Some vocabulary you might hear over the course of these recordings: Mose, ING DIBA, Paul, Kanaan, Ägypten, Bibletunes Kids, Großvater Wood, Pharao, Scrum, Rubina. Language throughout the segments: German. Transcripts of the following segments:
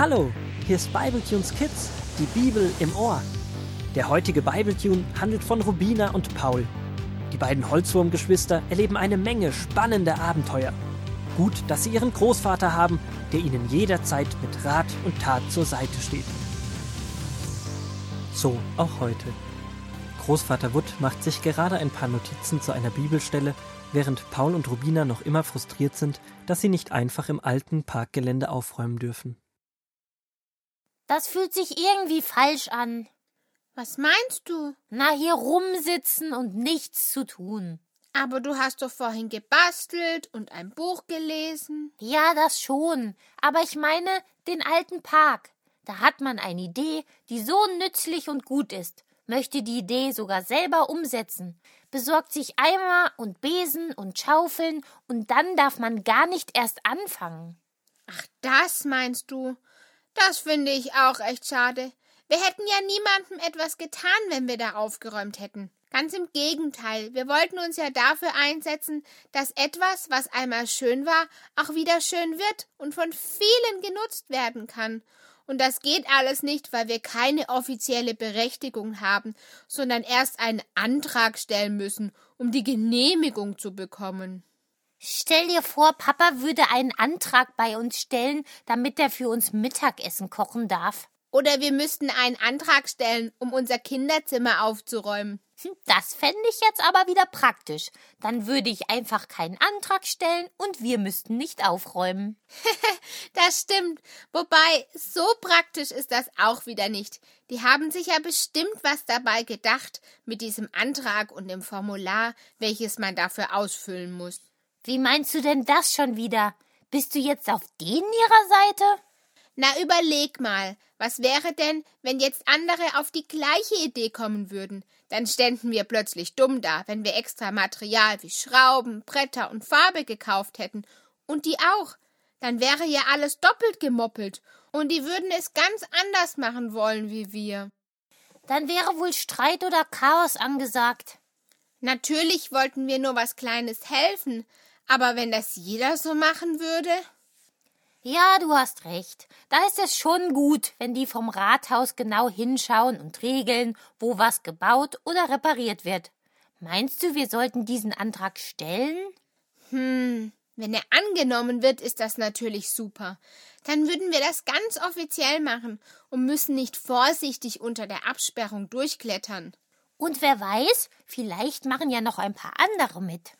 Hallo, hier ist Bibletunes Kids, die Bibel im Ohr. Der heutige Bibletune handelt von Rubina und Paul. Die beiden Holzwurmgeschwister erleben eine Menge spannender Abenteuer. Gut, dass sie ihren Großvater haben, der ihnen jederzeit mit Rat und Tat zur Seite steht. So auch heute. Großvater Wood macht sich gerade ein paar Notizen zu einer Bibelstelle, während Paul und Rubina noch immer frustriert sind, dass sie nicht einfach im alten Parkgelände aufräumen dürfen. Das fühlt sich irgendwie falsch an. Was meinst du? Na, hier rumsitzen und nichts zu tun. Aber du hast doch vorhin gebastelt und ein Buch gelesen. Ja, das schon. Aber ich meine den alten Park. Da hat man eine Idee, die so nützlich und gut ist, möchte die Idee sogar selber umsetzen, besorgt sich Eimer und Besen und Schaufeln und dann darf man gar nicht erst anfangen. Ach, das meinst du? Das finde ich auch echt schade. Wir hätten ja niemandem etwas getan, wenn wir da aufgeräumt hätten. Ganz im Gegenteil, wir wollten uns ja dafür einsetzen, dass etwas, was einmal schön war, auch wieder schön wird und von vielen genutzt werden kann. Und das geht alles nicht, weil wir keine offizielle Berechtigung haben, sondern erst einen Antrag stellen müssen, um die Genehmigung zu bekommen. Stell dir vor, Papa würde einen Antrag bei uns stellen, damit er für uns Mittagessen kochen darf. Oder wir müssten einen Antrag stellen, um unser Kinderzimmer aufzuräumen. Das fände ich jetzt aber wieder praktisch. Dann würde ich einfach keinen Antrag stellen und wir müssten nicht aufräumen. Das stimmt. Wobei, so praktisch ist das auch wieder nicht. Die haben sich ja bestimmt was dabei gedacht mit diesem Antrag und dem Formular, welches man dafür ausfüllen muss. Wie meinst du denn das schon wieder? Bist du jetzt auf denen ihrer Seite? Na, überleg mal, was wäre denn, wenn jetzt andere auf die gleiche Idee kommen würden? Dann ständen wir plötzlich dumm da, wenn wir extra Material wie Schrauben, Bretter und Farbe gekauft hätten. Und die auch. Dann wäre ja alles doppelt gemoppelt. Und die würden es ganz anders machen wollen wie wir. Dann wäre wohl Streit oder Chaos angesagt. Natürlich wollten wir nur was Kleines helfen, aber wenn das jeder so machen würde? Ja, du hast recht. Da ist es schon gut, wenn die vom Rathaus genau hinschauen und regeln, wo was gebaut oder repariert wird. Meinst du, wir sollten diesen Antrag stellen? Wenn er angenommen wird, ist das natürlich super. Dann würden wir das ganz offiziell machen und müssen nicht vorsichtig unter der Absperrung durchklettern. Und wer weiß, vielleicht machen ja noch ein paar andere mit.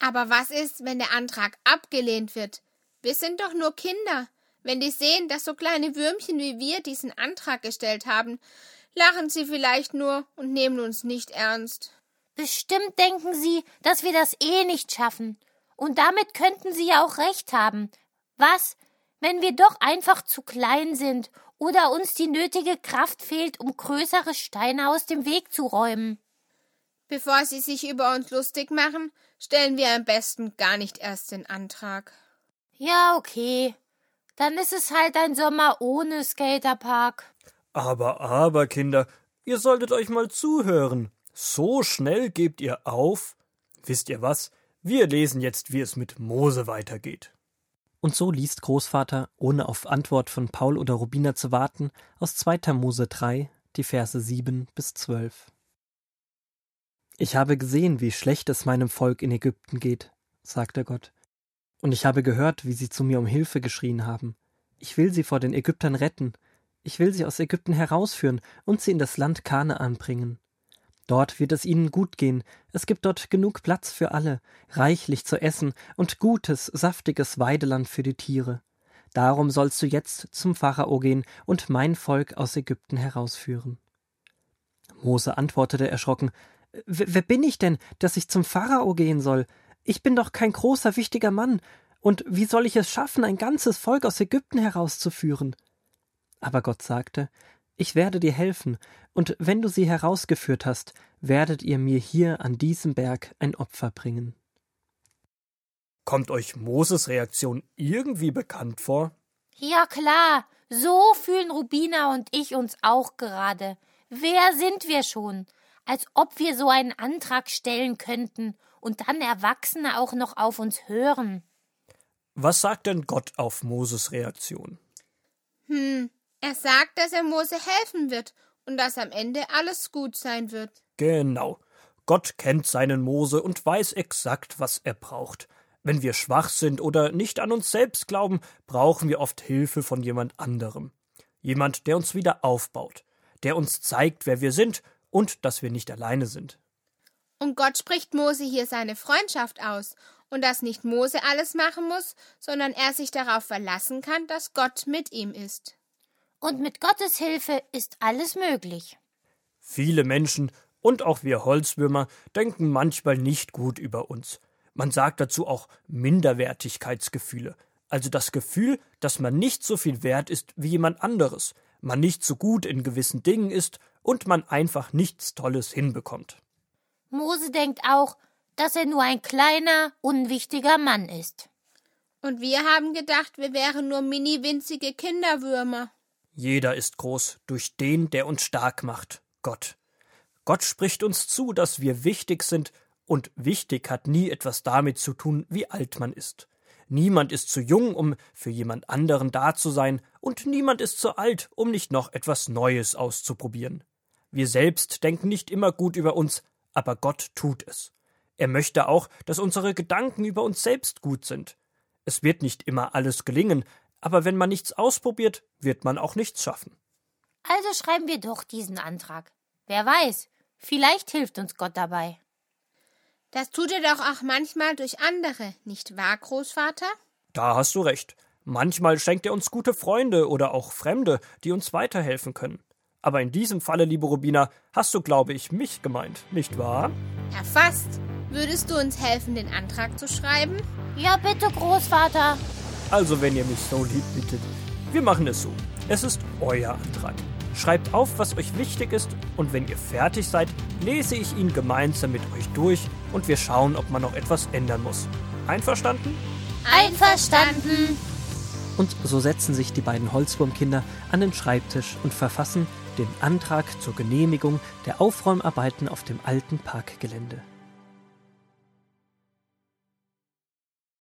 Aber was ist, wenn der Antrag abgelehnt wird? Wir sind doch nur Kinder. Wenn die sehen, dass so kleine Würmchen wie wir diesen Antrag gestellt haben, lachen sie vielleicht nur und nehmen uns nicht ernst. Bestimmt denken sie, dass wir das eh nicht schaffen. Und damit könnten sie ja auch recht haben. Was, wenn wir doch einfach zu klein sind oder uns die nötige Kraft fehlt, um größere Steine aus dem Weg zu räumen? Bevor sie sich über uns lustig machen, stellen wir am besten gar nicht erst den Antrag. Ja, okay. Dann ist es halt ein Sommer ohne Skaterpark. Aber, Kinder, ihr solltet euch mal zuhören. So schnell gebt ihr auf. Wisst ihr was? Wir lesen jetzt, wie es mit Mose weitergeht. Und so liest Großvater, ohne auf Antwort von Paul oder Rubina zu warten, aus 2. Mose 3, die Verse 7-12. Ich habe gesehen, wie schlecht es meinem Volk in Ägypten geht, sagte Gott. Und ich habe gehört, wie sie zu mir um Hilfe geschrien haben. Ich will sie vor den Ägyptern retten. Ich will sie aus Ägypten herausführen und sie in das Land Kanaan bringen. Dort wird es ihnen gut gehen. Es gibt dort genug Platz für alle, reichlich zu essen und gutes, saftiges Weideland für die Tiere. Darum sollst du jetzt zum Pharao gehen und mein Volk aus Ägypten herausführen. Mose antwortete erschrocken: Wer bin ich denn, dass ich zum Pharao gehen soll? Ich bin doch kein großer, wichtiger Mann. Und wie soll ich es schaffen, ein ganzes Volk aus Ägypten herauszuführen? Aber Gott sagte: Ich werde dir helfen, und wenn du sie herausgeführt hast, werdet ihr mir hier an diesem Berg ein Opfer bringen. Kommt euch Moses' Reaktion irgendwie bekannt vor? Ja klar, so fühlen Rubina und ich uns auch gerade. Wer sind wir schon? Als ob wir so einen Antrag stellen könnten und dann Erwachsene auch noch auf uns hören. Was sagt denn Gott auf Moses' Reaktion? Er sagt, dass er Mose helfen wird und dass am Ende alles gut sein wird. Genau. Gott kennt seinen Mose und weiß exakt, was er braucht. Wenn wir schwach sind oder nicht an uns selbst glauben, brauchen wir oft Hilfe von jemand anderem. Jemand, der uns wieder aufbaut, der uns zeigt, wer wir sind und dass wir nicht alleine sind. Und Gott spricht Mose hier seine Freundschaft aus und dass nicht Mose alles machen muss, sondern er sich darauf verlassen kann, dass Gott mit ihm ist. Und mit Gottes Hilfe ist alles möglich. Viele Menschen und auch wir Holzwürmer denken manchmal nicht gut über uns. Man sagt dazu auch Minderwertigkeitsgefühle. Also das Gefühl, dass man nicht so viel wert ist wie jemand anderes, man nicht so gut in gewissen Dingen ist und man einfach nichts Tolles hinbekommt. Mose denkt auch, dass er nur ein kleiner, unwichtiger Mann ist. Und wir haben gedacht, wir wären nur mini-winzige Kinderwürmer. Jeder ist groß durch den, der uns stark macht, Gott. Gott spricht uns zu, dass wir wichtig sind, und wichtig hat nie etwas damit zu tun, wie alt man ist. Niemand ist zu jung, um für jemand anderen da zu sein, und niemand ist zu alt, um nicht noch etwas Neues auszuprobieren. Wir selbst denken nicht immer gut über uns, aber Gott tut es. Er möchte auch, dass unsere Gedanken über uns selbst gut sind. Es wird nicht immer alles gelingen, aber wenn man nichts ausprobiert, wird man auch nichts schaffen. Also schreiben wir doch diesen Antrag. Wer weiß, vielleicht hilft uns Gott dabei. Das tut er doch auch manchmal durch andere, nicht wahr, Großvater? Da hast du recht. Manchmal schenkt er uns gute Freunde oder auch Fremde, die uns weiterhelfen können. Aber in diesem Falle, liebe Rubina, hast du, glaube ich, mich gemeint, nicht wahr? Ja, fast. Würdest du uns helfen, den Antrag zu schreiben? Ja, bitte, Großvater. Also, wenn ihr mich so lieb bittet, wir machen es so. Es ist euer Antrag. Schreibt auf, was euch wichtig ist, und wenn ihr fertig seid, lese ich ihn gemeinsam mit euch durch und wir schauen, ob man noch etwas ändern muss. Einverstanden? Einverstanden! Und so setzen sich die beiden Holzwurmkinder an den Schreibtisch und verfassen den Antrag zur Genehmigung der Aufräumarbeiten auf dem alten Parkgelände.